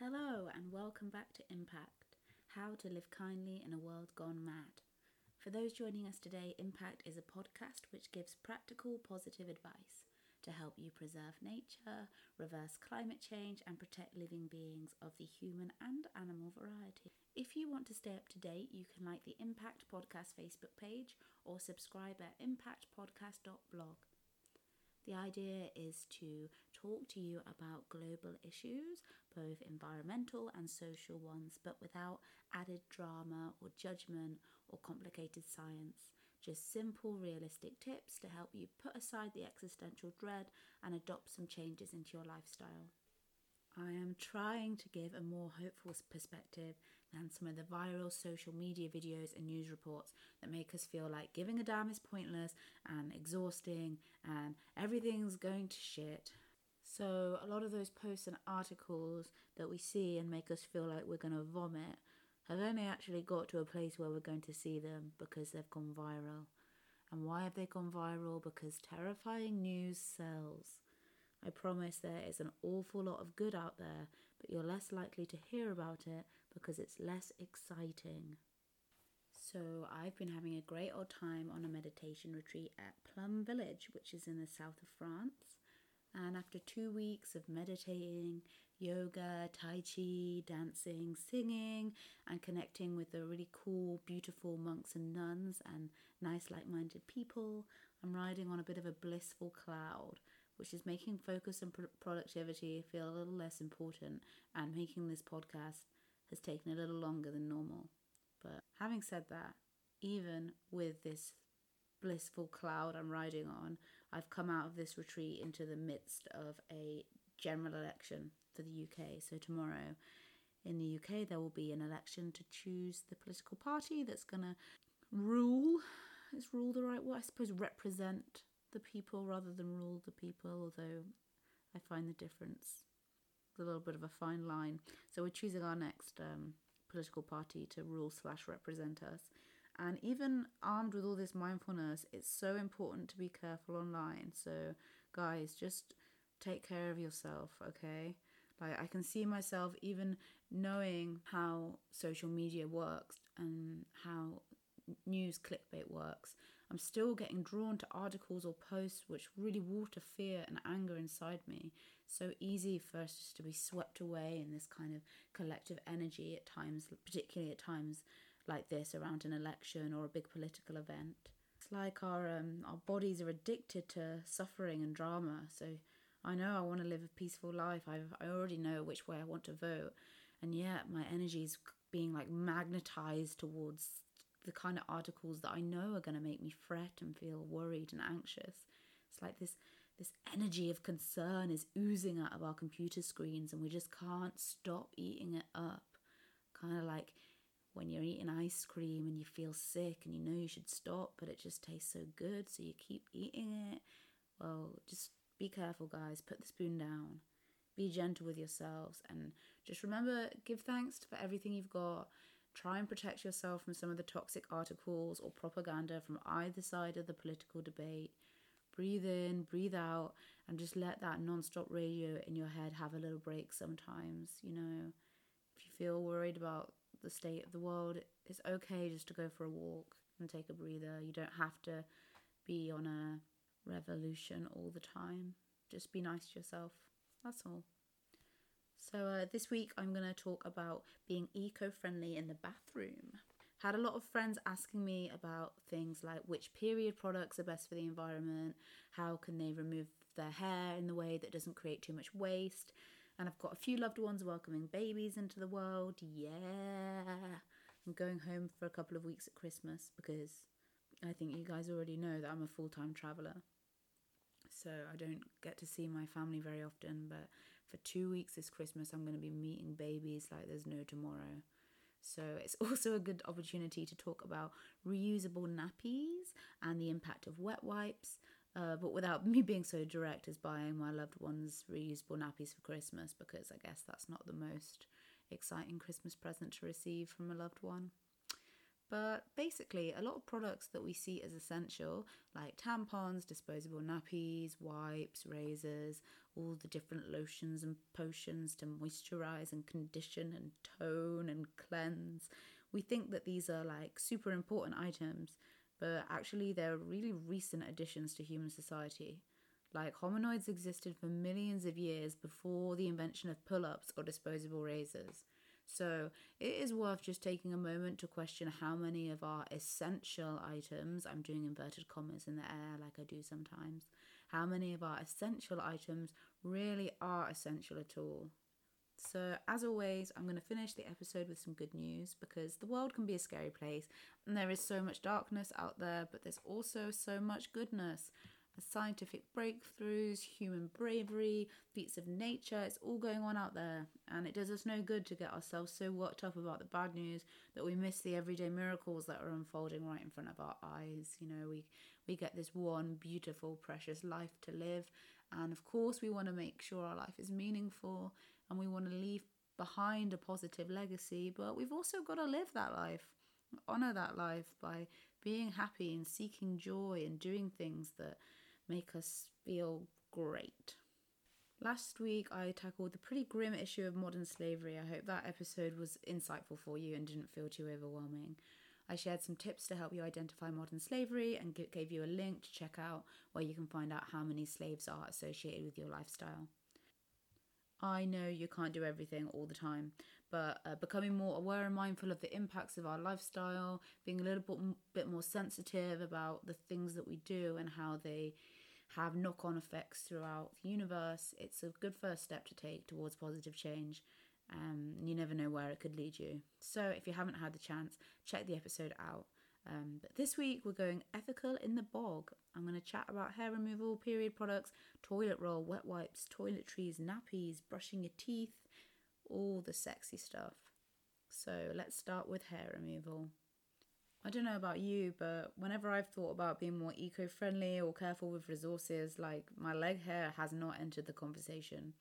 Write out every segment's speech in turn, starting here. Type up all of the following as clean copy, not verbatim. Hello and welcome back to Impact, how to live kindly in a world gone mad. For those joining us today, Impact is a podcast which gives practical, positive advice to help you preserve nature, reverse climate change and protect living beings of the human and animal variety. If you want to stay up to date, you can like the Impact Podcast Facebook page or subscribe at impactpodcast.blog. The idea is to talk to you about global issues, both environmental and social ones, but without added drama or judgment or complicated science. Just simple, realistic tips to help you put aside the existential dread and adopt some changes into your lifestyle. I am trying to give a more hopeful perspective than some of the viral social media videos and news reports that make us feel like giving a damn is pointless and exhausting and everything's going to shit. So a lot of those posts and articles that we see and make us feel like we're going to vomit have only actually got to a place where we're going to see them because they've gone viral. And why have they gone viral? Because terrifying news sells. I promise there is an awful lot of good out there, but you're less likely to hear about it because it's less exciting. So I've been having a great old time on a meditation retreat at Plum Village, which is in the south of France. And after 2 weeks of meditating, yoga, tai chi, dancing, singing, and connecting with the really cool, beautiful monks and nuns and nice, like-minded people, I'm riding on a bit of a blissful cloud, which is making focus and productivity feel a little less important, and making this podcast has taken a little longer than normal. But having said that, even with this blissful cloud I'm riding on, I've come out of this retreat into the midst of a general election for the UK. So tomorrow in the UK, there will be an election to choose the political party that's going to rule. Is rule the right word? I suppose represent the people rather than rule the people, although I find the difference a little bit of a fine line. So we're choosing our next political party to rule/represent us. And even armed with all this mindfulness, it's so important to be careful online. So guys, just take care of yourself, okay? Like, I can see myself, even knowing how social media works and how news clickbait works, I'm still getting drawn to articles or posts which really water fear and anger inside me. So easy for us just to be swept away in this kind of collective energy at times, particularly at times like this around an election or a big political event. It's like our bodies are addicted to suffering and drama. So I know I want to live a peaceful life. I already know which way I want to vote, and yet my energy is being like magnetized towards the kind of articles that I know are going to make me fret and feel worried and anxious. It's like this energy of concern is oozing out of our computer screens, and we just can't stop eating it up. Kind of like when you're eating ice cream and you feel sick and you know you should stop, but it just tastes so good, so you keep eating it. Well, just be careful, guys. Put the spoon down. Be gentle with yourselves, and just remember, give thanks for everything you've got. Try and protect yourself from some of the toxic articles or propaganda from either side of the political debate. Breathe in, breathe out, and just let that non-stop radio in your head have a little break sometimes, you know. If you feel worried about the state of the world, it's okay just to go for a walk and take a breather. You don't have to be on a revolution all the time. Just be nice to yourself. That's all. So this week I'm going to talk about being eco-friendly in the bathroom. Had a lot of friends asking me about things like which period products are best for the environment, how can they remove their hair in the way that doesn't create too much waste, and I've got a few loved ones welcoming babies into the world. Yeah, I'm going home for a couple of weeks at Christmas because I think you guys already know that I'm a full-time traveller. So I don't get to see my family very often, but for 2 weeks this Christmas I'm going to be meeting babies like there's no tomorrow. So it's also a good opportunity to talk about reusable nappies and the impact of wet wipes, but without me being so direct as buying my loved ones reusable nappies for Christmas, because I guess that's not the most exciting Christmas present to receive from a loved one. But basically, a lot of products that we see as essential, like tampons, disposable nappies, wipes, razors, all the different lotions and potions to moisturize and condition and tone and cleanse, we think that these are like super important items, but actually they're really recent additions to human society. Like, hominoids existed for millions of years before the invention of pull-ups or disposable razors. So it is worth just taking a moment to question how many of our essential items, I'm doing inverted commas in the air like I do sometimes, how many of our essential items really are essential at all. So as always, I'm going to finish the episode with some good news, because the world can be a scary place and there is so much darkness out there, but there's also so much goodness. Scientific breakthroughs, human bravery, feats of nature, it's all going on out there, and it does us no good to get ourselves so worked up about the bad news that we miss the everyday miracles that are unfolding right in front of our eyes. You know, we get this one beautiful, precious life to live, and of course we want to make sure our life is meaningful and we want to leave behind a positive legacy, but we've also got to live that life, honor that life by being happy and seeking joy and doing things that make us feel great. Last week I tackled the pretty grim issue of modern slavery. I hope that episode was insightful for you and didn't feel too overwhelming. I shared some tips to help you identify modern slavery and gave you a link to check out where you can find out how many slaves are associated with your lifestyle. I know you can't do everything all the time, but becoming more aware and mindful of the impacts of our lifestyle, being a little bit more sensitive about the things that we do and how they have knock-on effects throughout the universe, it's a good first step to take towards positive change. You never know where it could lead you. So if you haven't had the chance, check the episode out. But this week we're going ethical in the bog. I'm going to chat about hair removal, period products, toilet roll, wet wipes, toiletries, nappies, brushing your teeth, all the sexy stuff. So let's start with hair removal. I don't know about you, but whenever I've thought about being more eco-friendly or careful with resources, like, my leg hair has not entered the conversation.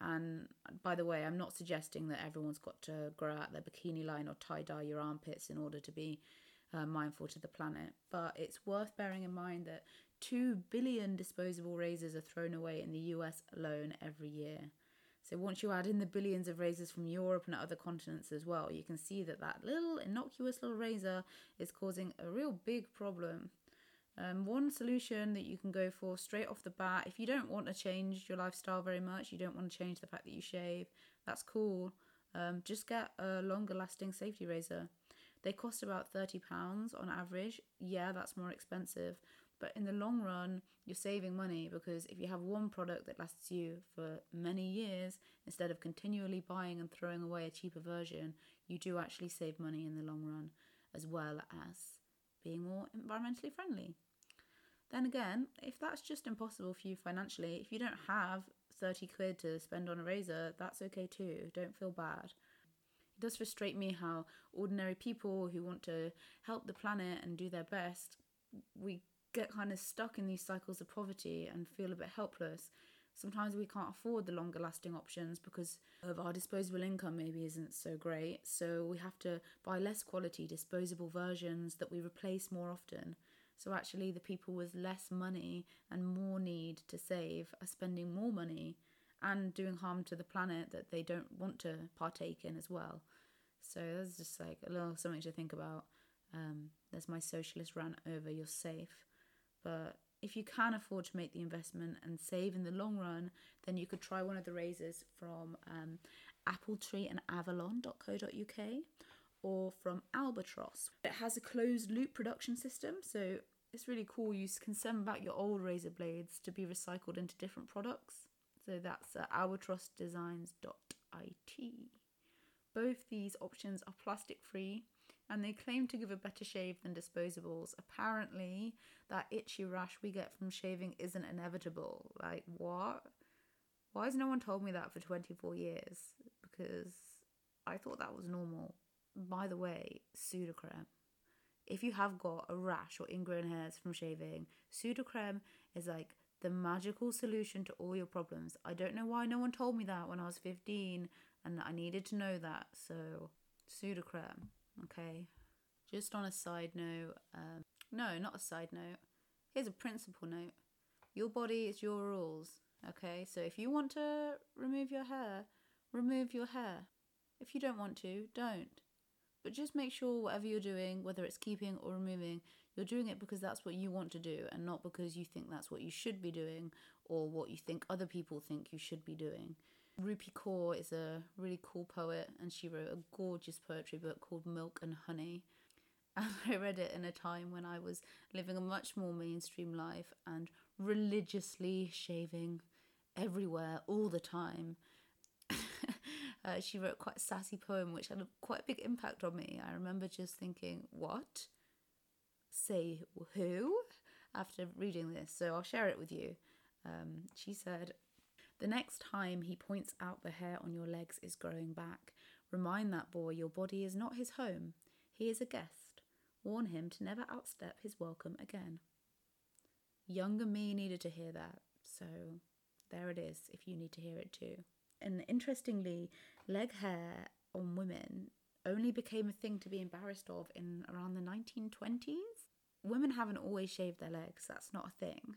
And by the way, I'm not suggesting that everyone's got to grow out their bikini line or tie-dye your armpits in order to be mindful to the planet, but it's worth bearing in mind that 2 billion disposable razors are thrown away in the US alone every year. So once you add in the billions of razors from Europe and other continents as well, you can see that that little innocuous little razor is causing a real big problem. One solution that you can go for straight off the bat, if you don't want to change your lifestyle very much, you don't want to change the fact that you shave, that's cool. Just get a longer lasting safety razor. They cost about £30 on average. Yeah, that's more expensive, but in the long run, you're saving money, because if you have one product that lasts you for many years, instead of continually buying and throwing away a cheaper version, you do actually save money in the long run, as well as being more environmentally friendly. Then again, if that's just impossible for you financially, if you don't have 30 quid to spend on a razor, that's okay too. Don't feel bad. It does frustrate me how ordinary people who want to help the planet and do their best, we get kind of stuck in these cycles of poverty and feel a bit helpless. Sometimes we can't afford the longer lasting options because of our disposable income maybe isn't so great. So we have to buy less quality disposable versions that we replace more often. So actually the people with less money and more need to save are spending more money and doing harm to the planet that they don't want to partake in as well. So that's just like a little something to think about. There's my socialist rant over, you're safe. But if you can afford to make the investment and save in the long run, then you could try one of the razors from Appletree and Avalon.co.uk. or from Albatross. It has a closed loop production system, so it's really cool. You can send back your old razor blades to be recycled into different products. So that's ourtrustdesigns.it. Both these options are plastic free and they claim to give a better shave than disposables. Apparently that itchy rash we get from shaving isn't inevitable. Like, what? Why has no one told me that for 24 years? Because I thought that was normal. By the way, Sudocrem. If you have got a rash or ingrown hairs from shaving, Sudocrem is like the magical solution to all your problems. I don't know why no one told me that when I was 15 and I needed to know that. So, Sudocrem, okay? Just on a side note, no, not a side note. Here's a principle note. Your body is your rules, okay? So if you want to remove your hair, remove your hair. If you don't want to, don't. But just make sure whatever you're doing, whether it's keeping or removing, you're doing it because that's what you want to do and not because you think that's what you should be doing or what you think other people think you should be doing. Rupi Kaur is a really cool poet and she wrote a gorgeous poetry book called Milk and Honey. And I read it in a time when I was living a much more mainstream life and religiously shaving everywhere all the time. She wrote quite a sassy poem which had quite a big impact on me. I remember just thinking, what? Say who? After reading this, so I'll share it with you. She said, the next time he points out the hair on your legs is growing back, remind that boy your body is not his home. He is a guest. Warn him to never outstep his welcome again. Younger me needed to hear that, so there it is if you need to hear it too. And interestingly, leg hair on women only became a thing to be embarrassed of in around the 1920s. Women haven't always shaved their legs, that's not a thing.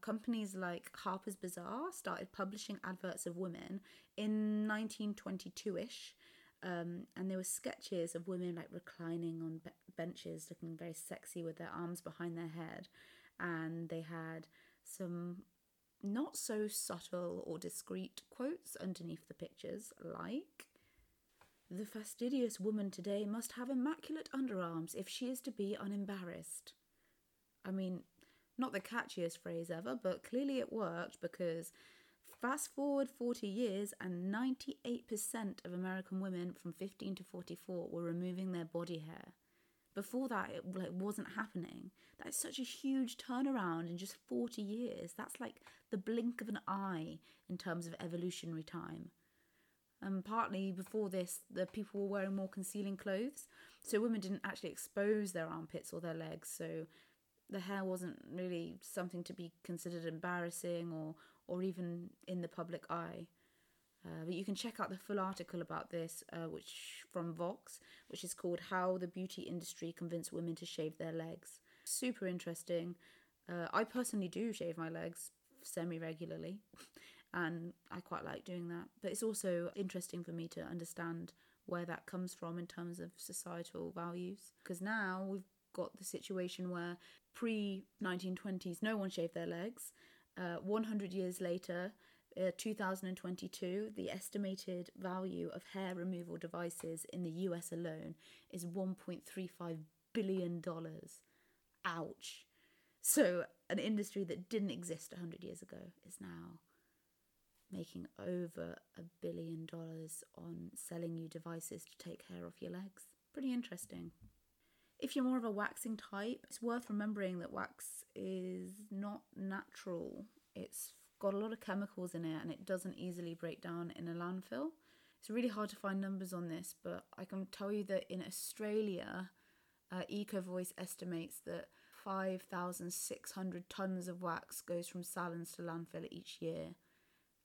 Companies like Harper's Bazaar started publishing adverts of women in 1922-ish, and there were sketches of women like reclining on benches, looking very sexy with their arms behind their head, and they had some not so subtle or discreet quotes underneath the pictures, like, the fastidious woman today must have immaculate underarms if she is to be unembarrassed. I mean, not the catchiest phrase ever, but clearly it worked because fast forward 40 years and 98% of American women from 15 to 44 were removing their body hair. Before that, it wasn't happening. That's such a huge turnaround in just 40 years. That's like the blink of an eye in terms of evolutionary time. And partly before this, the people were wearing more concealing clothes, so women didn't actually expose their armpits or their legs, so the hair wasn't really something to be considered embarrassing or even in the public eye. But you can check out the full article about this, which from Vox, which is called How the Beauty Industry Convinced Women to Shave Their Legs. Super interesting. I personally do shave my legs semi-regularly, and I quite like doing that. But it's also interesting for me to understand where that comes from in terms of societal values, because now we've got the situation where pre-1920s, no one shaved their legs. 100 years later, 2022, the estimated value of hair removal devices in the US alone is $1.35 billion. Ouch. So an industry that didn't exist 100 years ago is now making over $1 billion on selling you devices to take hair off your legs. Pretty interesting. If you're more of a waxing type, it's worth remembering that wax is not natural. It's got a lot of chemicals in it and it doesn't easily break down in a landfill. It's really hard to find numbers on this, but I can tell you that in Australia, EcoVoice estimates that 5,600 tonnes of wax goes from salons to landfill each year.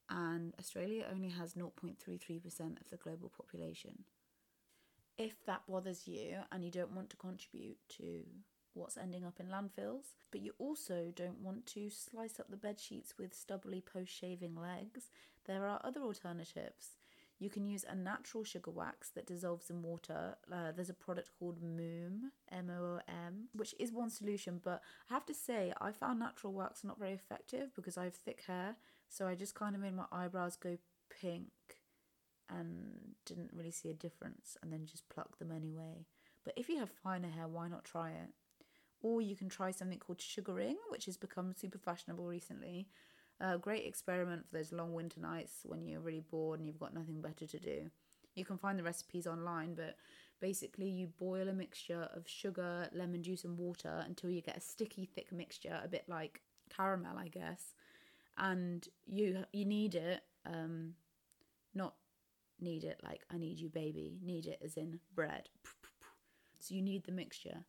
And Australia only has 0.33% of the global population. If that bothers you and you don't want to contribute to what's ending up in landfills, but you also don't want to slice up the bed sheets with stubbly post-shaving legs, there are other alternatives. You can use a natural sugar wax that dissolves in water. There's a product called Moom, M-O-O-M, which is one solution, but I have to say I found natural wax not very effective because I have thick hair, so I just kind of made my eyebrows go pink and didn't really see a difference, and then just pluck them anyway. But if you have finer hair, why not try it? Or you can try something called sugaring, which has become super fashionable recently. A great experiment for those long winter nights when you're really bored and you've got nothing better to do. You can find the recipes online, but basically you boil a mixture of sugar, lemon juice and water until you get a sticky, thick mixture, a bit like caramel, I guess. And you knead it, not knead it like I need you baby, knead it as in bread. So you knead the mixture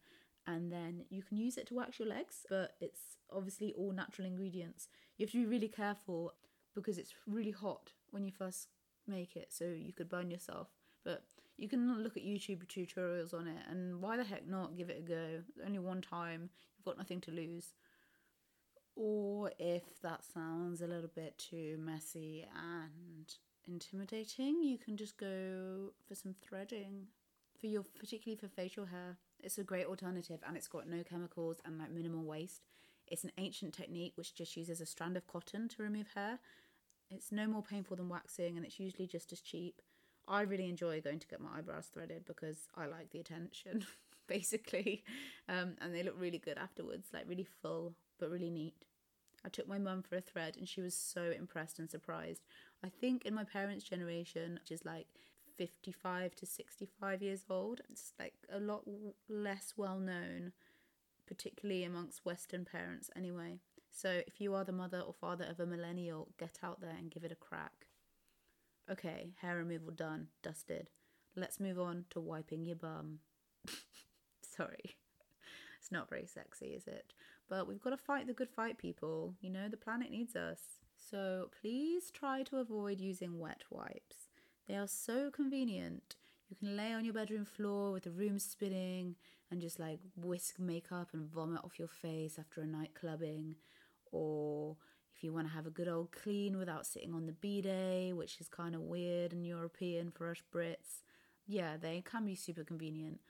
and then you can use it to wax your legs, but it's obviously all natural ingredients. You have to be really careful because it's really hot when you first make it, so you could burn yourself. but you can look at YouTube tutorials on it, and why the heck not give it a go? Only one time, you've got nothing to lose. Or if that sounds a little bit too messy and intimidating, you can just go for some threading, particularly for facial hair. It's a great alternative, and it's got no chemicals and like minimal waste. It's an ancient technique which just uses a strand of cotton to remove hair. It's no more painful than waxing, and it's usually just as cheap. I really enjoy going to get my eyebrows threaded because I like the attention, basically. And they look really good afterwards, like really full, but really neat. I took my mum for a thread and she was so impressed and surprised. I think in my parents' generation, which is like 55 to 65 years old, it's like a lot less well known, particularly amongst Western parents anyway. So if you are the mother or father of a millennial, get out there and give it a crack. Okay, hair removal done, dusted. Let's move on to wiping your bum. Sorry, it's not very sexy, is it? But we've got to fight the good fight, people. You know, the planet needs us. So please try to avoid using wet wipes. They are so convenient. You can lay on your bedroom floor with the room spinning and just like whisk makeup and vomit off your face after a night clubbing. Or if you want to have a good old clean without sitting on the bidet, which is kind of weird and European for us Brits. Yeah, they can be super convenient,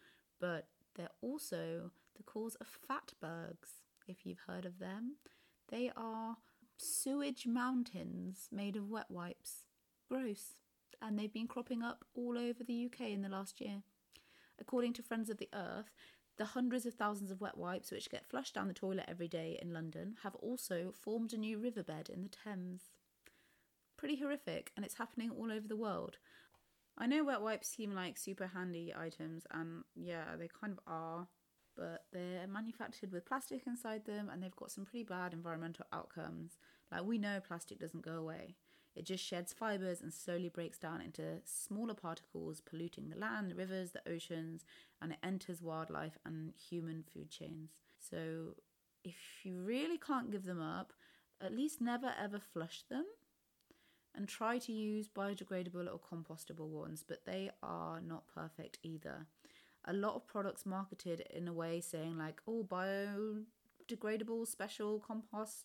but they're also the cause of fatbergs, if you've heard of them. They are sewage mountains made of wet wipes. Gross. And they've been cropping up all over the UK in the last year. According to Friends of the Earth, the hundreds of thousands of wet wipes which get flushed down the toilet every day in London have also formed a new riverbed in the Thames. Pretty horrific, and it's happening all over the world. I know wet wipes seem like super handy items, and yeah, they kind of are, but they're manufactured with plastic inside them, and they've got some pretty bad environmental outcomes. Like, we know plastic doesn't go away. It just sheds fibres and slowly breaks down into smaller particles, polluting the land, the rivers, the oceans, and it enters wildlife and human food chains. So if you really can't give them up, at least never ever flush them, and try to use biodegradable or compostable ones, but they are not perfect either. A lot of products marketed in a way saying like, oh, biodegradable, special, compost,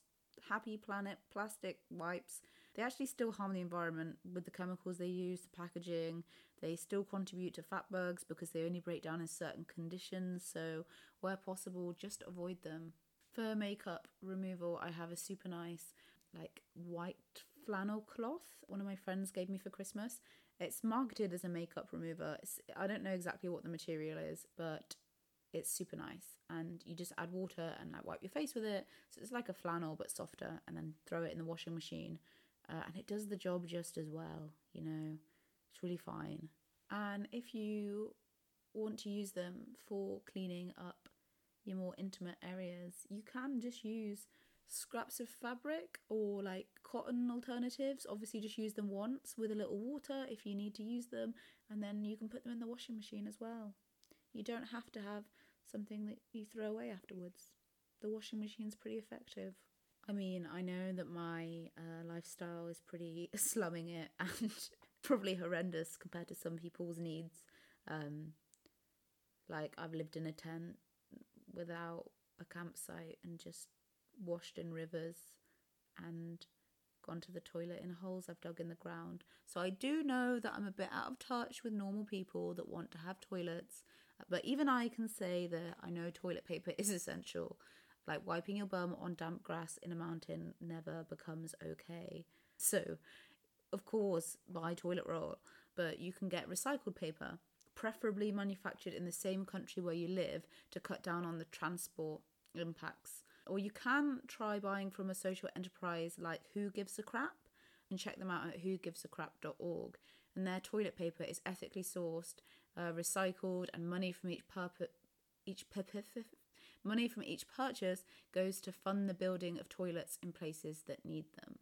happy planet, plastic wipes. They actually still harm the environment with the chemicals they use, the packaging. They still contribute to fatbergs because they only break down in certain conditions. So where possible, just avoid them. For makeup removal, I have a super nice like white flannel cloth one of my friends gave me for Christmas. It's marketed as a makeup remover. I don't know exactly what the material is, but it's super nice, and you just add water and like wipe your face with it, so it's like a flannel but softer, and then throw it in the washing machine, and it does the job just as well, you know. It's really fine. And if you want to use them for cleaning up your more intimate areas, you can just use scraps of fabric or like cotton alternatives. Obviously just use them once with a little water if you need to use them, and then you can put them in the washing machine as well. You don't have to have something that you throw away afterwards. The washing machine's pretty effective. I mean, I know that my lifestyle is pretty slumming it and probably horrendous compared to some people's needs. Like, I've lived in a tent without a campsite and just washed in rivers and gone to the toilet in holes I've dug in the ground. So I do know that I'm a bit out of touch with normal people that want to have toilets, but even I can say that I know toilet paper is essential. Like, wiping your bum on damp grass in a mountain never becomes okay. So, of course, buy toilet roll, but you can get recycled paper, preferably manufactured in the same country where you live, to cut down on the transport impacts. Or you can try buying from a social enterprise like Who Gives a Crap, and check them out at whogivesacrap.org, and their toilet paper is ethically sourced, recycled, and money from each purchase goes to fund the building of toilets in places that need them.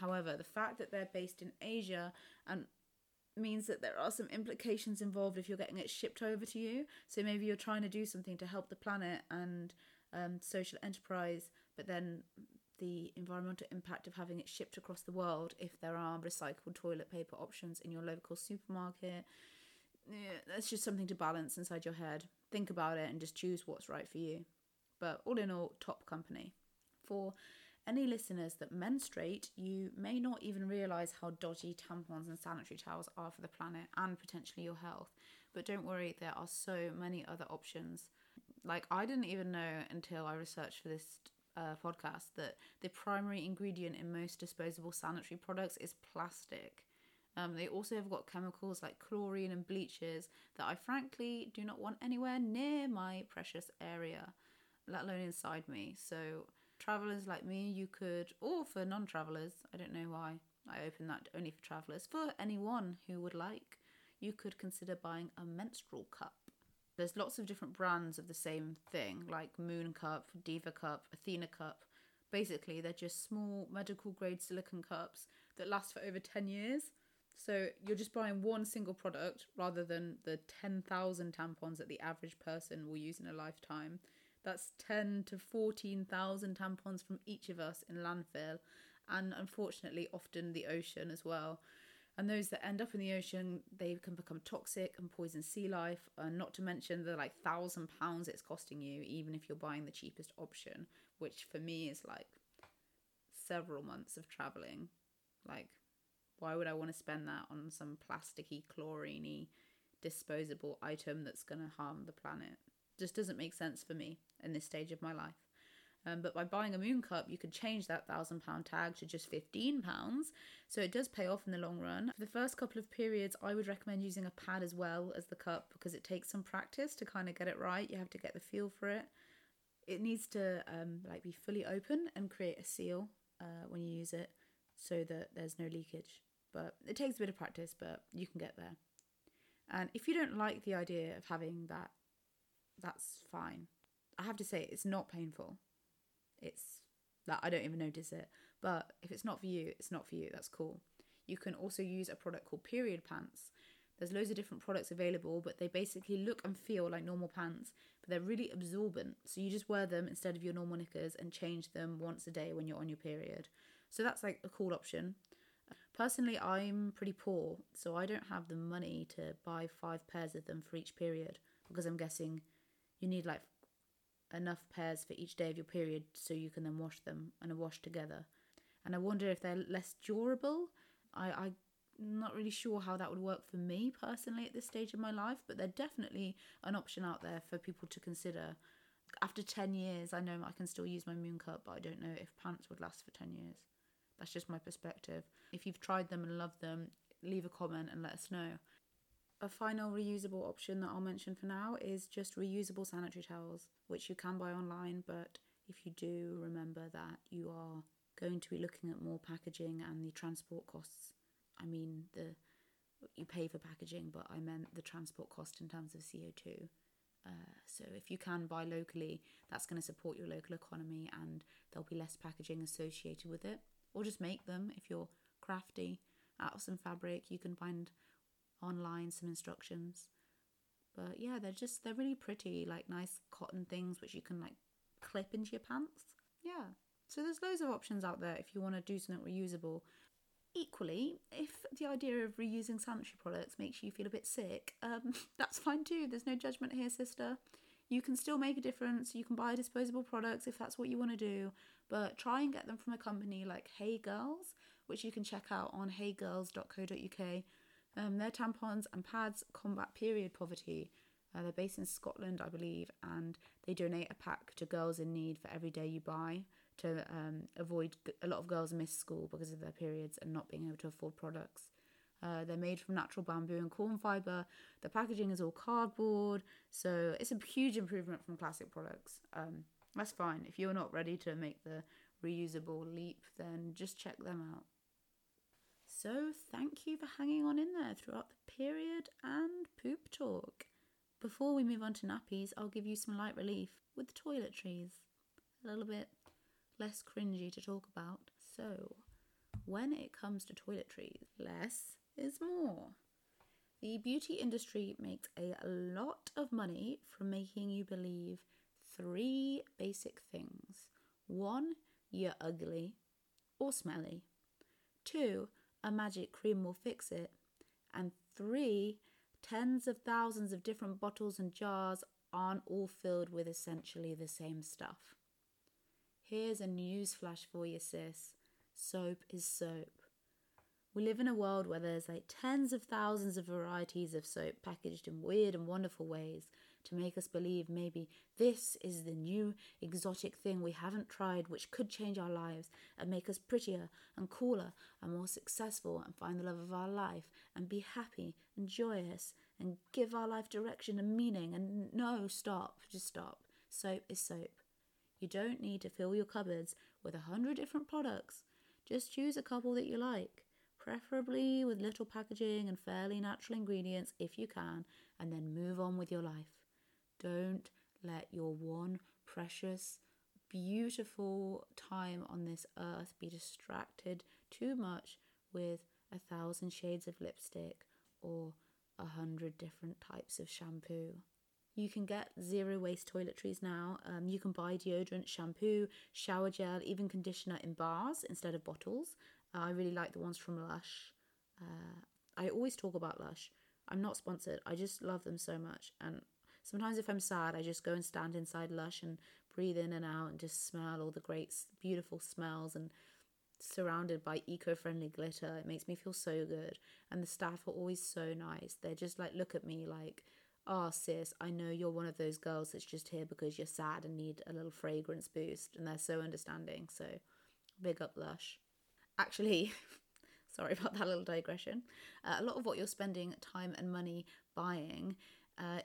However, the fact that they're based in Asia and means that there are some implications involved if you're getting it shipped over to you. So maybe you're trying to do something to help the planet and social enterprise, but then the environmental impact of having it shipped across the world, if there are recycled toilet paper options in your local supermarket, that's just something to balance inside your head. Think about it and just choose what's right for you. But all in all, top company. For any listeners that menstruate, you may not even realise how dodgy tampons and sanitary towels are for the planet and potentially your health. But don't worry, there are so many other options. Like, I didn't even know until I researched for this podcast that the primary ingredient in most disposable sanitary products is plastic. They also have got chemicals like chlorine and bleaches that I frankly do not want anywhere near my precious area, let alone inside me. So travellers like me, you could, or for non-travellers, I don't know why I opened that only for travellers, for anyone who would like, you could consider buying a menstrual cup. There's lots of different brands of the same thing, like Moon Cup, Diva Cup, Athena Cup. Basically, they're just small medical-grade silicone cups that last for over 10 years. So you're just buying one single product rather than the 10,000 tampons that the average person will use in a lifetime. That's 10 to 14,000 tampons from each of us in landfill, and unfortunately often the ocean as well. And those that end up in the ocean, they can become toxic and poison sea life, and not to mention the like £1,000 it's costing you, even if you're buying the cheapest option, which for me is like several months of travelling. Like, why would I want to spend that on some plasticky, chloriney, disposable item that's going to harm the planet? Just doesn't make sense for me in this stage of my life. But by buying a Moon Cup, you could change that £1,000 tag to just £15. So it does pay off in the long run. For the first couple of periods, I would recommend using a pad as well as the cup, because it takes some practice to kind of get it right. You have to get the feel for it. It needs to be fully open and create a seal when you use it, so that there's no leakage. But it takes a bit of practice, but you can get there. And if you don't like the idea of having that, that's fine. I have to say, it's not painful. It's that I don't even notice it. But if it's not for you, it's not for you. That's cool. You can also use a product called period pants. There's loads of different products available, but they basically look and feel like normal pants, but they're really absorbent. So you just wear them instead of your normal knickers and change them once a day when you're on your period. So that's like a cool option. Personally, I'm pretty poor, so I don't have the money to buy 5 pairs of them for each period, because I'm guessing you need like enough pairs for each day of your period so you can then wash them and are washed together. And I wonder if they're less durable. I'm not really sure how that would work for me personally at this stage of my life, but they're definitely an option out there for people to consider. After 10 years, I know I can still use my Moon Cup, but I don't know if pants would last for 10 years. That's just my perspective. If you've tried them and loved them, leave a comment and let us know. A final reusable option that I'll mention for now is just reusable sanitary towels, which you can buy online, but if you do, remember that you are going to be looking at more packaging and the transport costs. I mean, you pay for packaging, but I meant the transport cost in terms of CO2. So if you can buy locally, that's going to support your local economy and there'll be less packaging associated with it. Or just make them if you're crafty. Out of some fabric, you can find online some instructions. But yeah, they're really pretty, like nice cotton things which you can like clip into your pants. Yeah, so there's loads of options out there if you want to do something reusable. Equally, if the idea of reusing sanitary products makes you feel a bit sick, that's fine too. There's no judgment here, sister. You can still make a difference. You can buy disposable products if that's what you want to do, but try and get them from a company like Hey Girls, which you can check out on heygirls.co.uk. Their tampons and pads combat period poverty. They're based in Scotland, I believe, and they donate a pack to girls in need for every day you buy to avoid a lot of girls miss school because of their periods and not being able to afford products. They're made from natural bamboo and corn fibre. The packaging is all cardboard, so it's a huge improvement from classic products. That's fine. If you're not ready to make the reusable leap, then just check them out. So thank you for hanging on in there throughout the period and poop talk. Before we move on to nappies, I'll give you some light relief with toiletries. A little bit less cringy to talk about. So, when it comes to toiletries, less is more. The beauty industry makes a lot of money from making you believe 3 basic things. 1, you're ugly or smelly. 2, a magic cream will fix it. And 3, tens of thousands of different bottles and jars aren't all filled with essentially the same stuff. Here's a newsflash for you, sis. Soap is soap. We live in a world where there's like tens of thousands of varieties of soap packaged in weird and wonderful ways to make us believe maybe this is the new exotic thing we haven't tried which could change our lives and make us prettier and cooler and more successful and find the love of our life and be happy and joyous and give our life direction and meaning. And no, stop, just stop. Soap is soap. You don't need to fill your cupboards with 100 different products. Just choose a couple that you like. Preferably with little packaging and fairly natural ingredients if you can, and then move on with your life. Don't let your one precious, beautiful time on this earth be distracted too much with 1,000 shades of lipstick or 100 different types of shampoo. You can get zero waste toiletries now. You can buy deodorant, shampoo, shower gel, even conditioner in bars instead of bottles. I really like the ones from Lush. I always talk about Lush. I'm not sponsored. I just love them so much. And sometimes if I'm sad, I just go and stand inside Lush and breathe in and out and just smell all the great, beautiful smells and surrounded by eco-friendly glitter. It makes me feel so good. And the staff are always so nice. They're just like, look at me like, oh, sis, I know you're one of those girls that's just here because you're sad and need a little fragrance boost. And they're so understanding. So big up Lush. Actually, sorry about that little digression, a lot of what you're spending time and money buying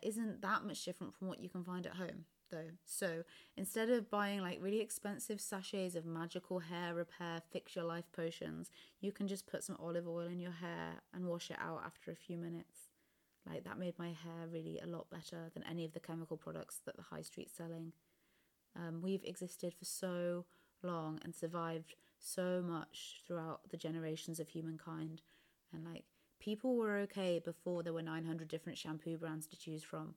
isn't that much different from what you can find at home, though. So instead of buying like really expensive sachets of magical hair repair, fix your life potions, you can just put some olive oil in your hair and wash it out after a few minutes. Like that made my hair really a lot better than any of the chemical products that the high street's selling. We've existed for so long and survived so much throughout the generations of humankind, and like people were okay before there were 900 different shampoo brands to choose from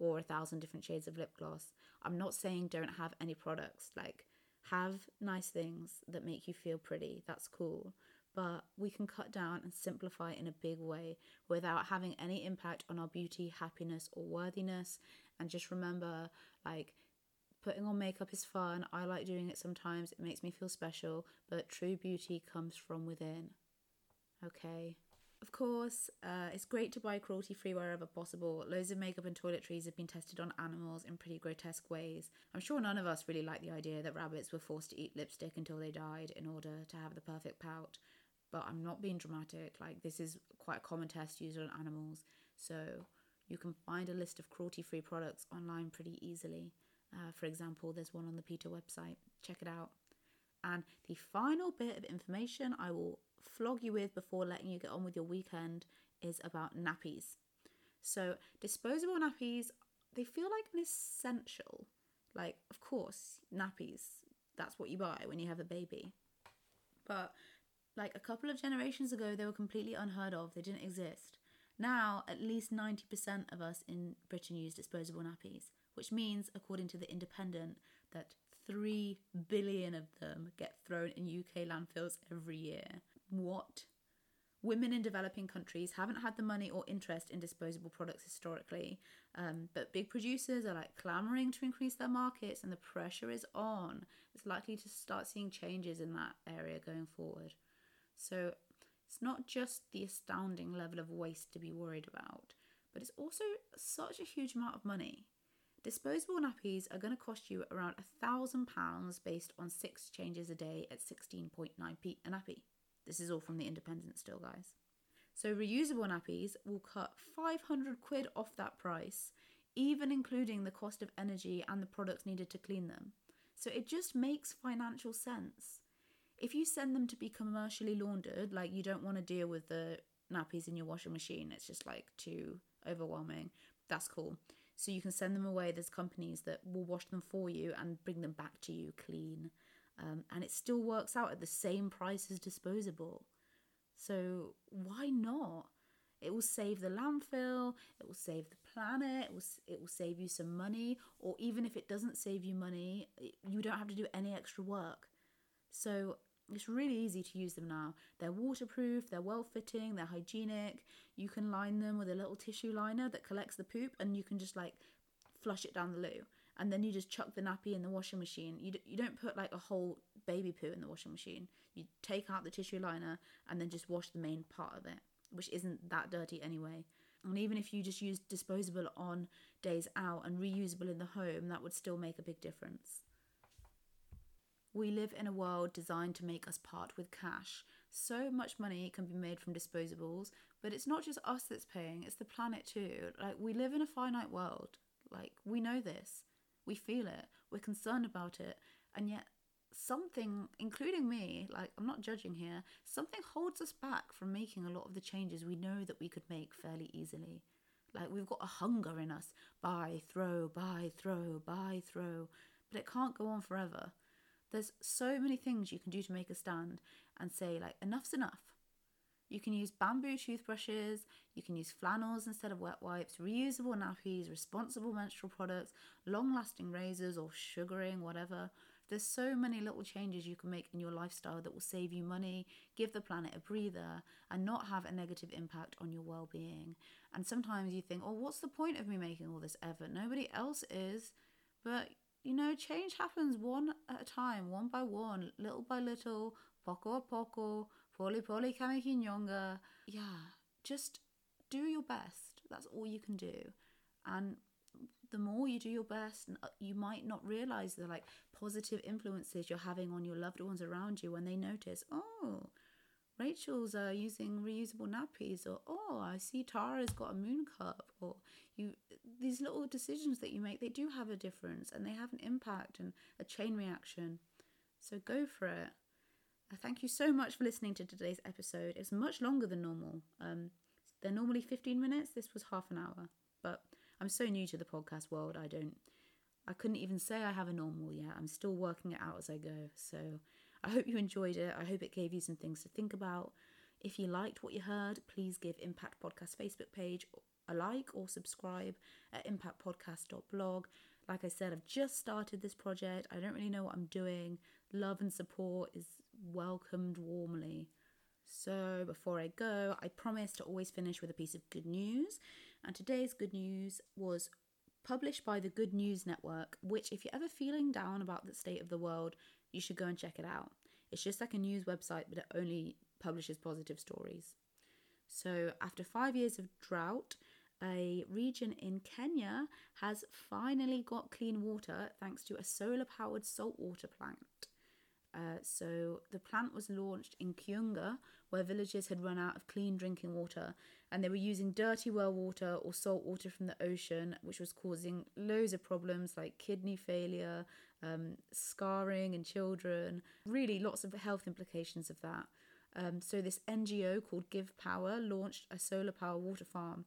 or 1,000 different shades of lip gloss. I'm not saying don't have any products, like have nice things that make you feel pretty, that's cool, but we can cut down and simplify in a big way without having any impact on our beauty, happiness or worthiness. And just remember, like, putting on makeup is fun. I like doing it sometimes. It makes me feel special. But true beauty comes from within. Okay. Of course, it's great to buy cruelty-free wherever possible. Loads of makeup and toiletries have been tested on animals in pretty grotesque ways. I'm sure none of us really like the idea that rabbits were forced to eat lipstick until they died in order to have the perfect pout. But I'm not being dramatic. Like, this is quite a common test used on animals. So you can find a list of cruelty-free products online pretty easily. For example, there's one on the PETA website. Check it out. And the final bit of information I will flog you with before letting you get on with your weekend is about nappies. So disposable nappies, they feel like an essential. Like, of course, nappies, that's what you buy when you have a baby. But like a couple of generations ago, they were completely unheard of. They didn't exist. Now, at least 90% of us in Britain use disposable nappies, which means, according to The Independent, that 3 billion of them get thrown in UK landfills every year. What? Women in developing countries haven't had the money or interest in disposable products historically, but big producers are like clamouring to increase their markets and the pressure is on. It's likely to start seeing changes in that area going forward. So it's not just the astounding level of waste to be worried about, but it's also such a huge amount of money. Disposable nappies are going to cost you around £1,000 based on 6 changes a day at 16.9p a nappy. This is all from The Independent still, guys. So reusable nappies will cut £500 off that price, even including the cost of energy and the products needed to clean them. So it just makes financial sense. If you send them to be commercially laundered, like you don't want to deal with the nappies in your washing machine, it's just like too overwhelming, that's cool. So you can send them away. There's companies that will wash them for you and bring them back to you clean. And it still works out at the same price as disposable. So why not? It will save the landfill. It will save the planet. It will save you some money. Or even if it doesn't save you money, you don't have to do any extra work. So It's really easy to use them now. They're waterproof, they're well-fitting, they're hygienic. You can line them with a little tissue liner that collects the poop, and you can just, like, flush it down the loo. And then you just chuck the nappy in the washing machine. You don't put, like, a whole baby poo in the washing machine. You take out the tissue liner and then just wash the main part of it, which isn't that dirty anyway. And even if you just use disposable on days out and reusable in the home, that would still make a big difference. We live in a world designed to make us part with cash. So much money can be made from disposables, but it's not just us that's paying, it's the planet too. Like, we live in a finite world. Like, we know this, we feel it, we're concerned about it, and yet something, including me, like, I'm not judging here, something holds us back from making a lot of the changes we know that we could make fairly easily. Like, we've got a hunger in us. Buy, throw, buy, throw, buy, throw. But it can't go on forever. There's so many things you can do to make a stand and say, like, enough's enough. You can use bamboo toothbrushes, you can use flannels instead of wet wipes, reusable nappies, responsible menstrual products, long-lasting razors or sugaring, whatever. There's so many little changes you can make in your lifestyle that will save you money, give the planet a breather, and not have a negative impact on your well-being. And sometimes you think, oh, what's the point of me making all this effort? Nobody else is. But you know, change happens one at a time, one by one, little by little, poco a poco, poli poli kami Kyunga. Yeah, just do your best. That's all you can do. And the more you do your best, you might not realise the, like, positive influences you're having on your loved ones around you when they notice, oh, Rachel's using reusable nappies, or oh, I see Tara's got a Moon Cup, or you. These little decisions that you make, they do have a difference and they have an impact and a chain reaction. So go for it. I thank you so much for listening to today's episode. It's much longer than normal. They're normally 15 minutes. This was half an hour, but I'm so new to the podcast world. I couldn't even say I have a normal yet. I'm still working it out as I go. So I hope you enjoyed it. I hope it gave you some things to think about. If you liked what you heard, please give Impact Podcast Facebook page a like or subscribe at impactpodcast.blog. Like I said, I've just started this project. I don't really know what I'm doing. Love and support is welcomed warmly. So before I go, I promise to always finish with a piece of good news. And today's good news was published by the Good News Network, which, if you're ever feeling down about the state of the world, you should go and check it out. It's just like a news website, but it only publishes positive stories. So after 5 years of drought, a region in Kenya has finally got clean water thanks to a solar-powered saltwater plant. So the plant was launched in Kyunga, where villagers had run out of clean drinking water, and they were using dirty well water or salt water from the ocean, which was causing loads of problems like kidney failure, scarring in children, really lots of health implications of that. So this NGO called Give Power launched a solar power water farm,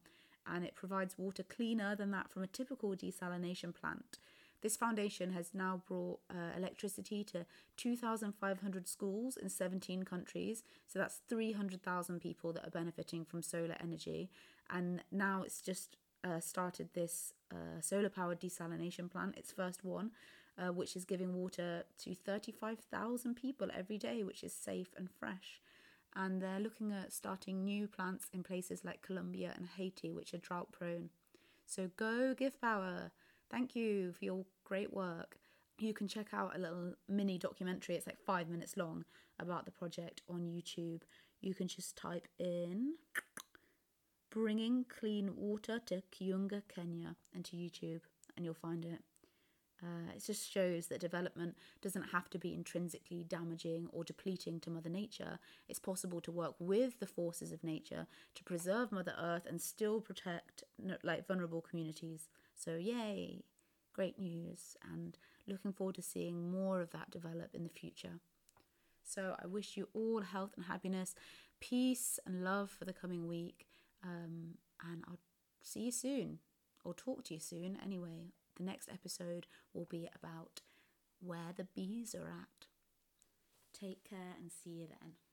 and it provides water cleaner than that from a typical desalination plant. This foundation has now brought electricity to 2,500 schools in 17 countries. So that's 300,000 people that are benefiting from solar energy. And now it's just started this solar-powered desalination plant, its first one, which is giving water to 35,000 people every day, which is safe and fresh. And they're looking at starting new plants in places like Colombia and Haiti, which are drought-prone. So go Give Power! Thank you for your great work. You can check out a little mini documentary. It's like 5 minutes long about the project on YouTube. You can just type in Bringing Clean Water to Kyunga, Kenya into YouTube and you'll find it. It just shows that development doesn't have to be intrinsically damaging or depleting to Mother Nature. It's possible to work with the forces of nature to preserve Mother Earth and still protect, like, vulnerable communities. So yay, great news, and looking forward to seeing more of that develop in the future. So I wish you all health and happiness, peace and love for the coming week, and I'll see you soon, or talk to you soon anyway. The next episode will be about where the bees are at. Take care and see you then.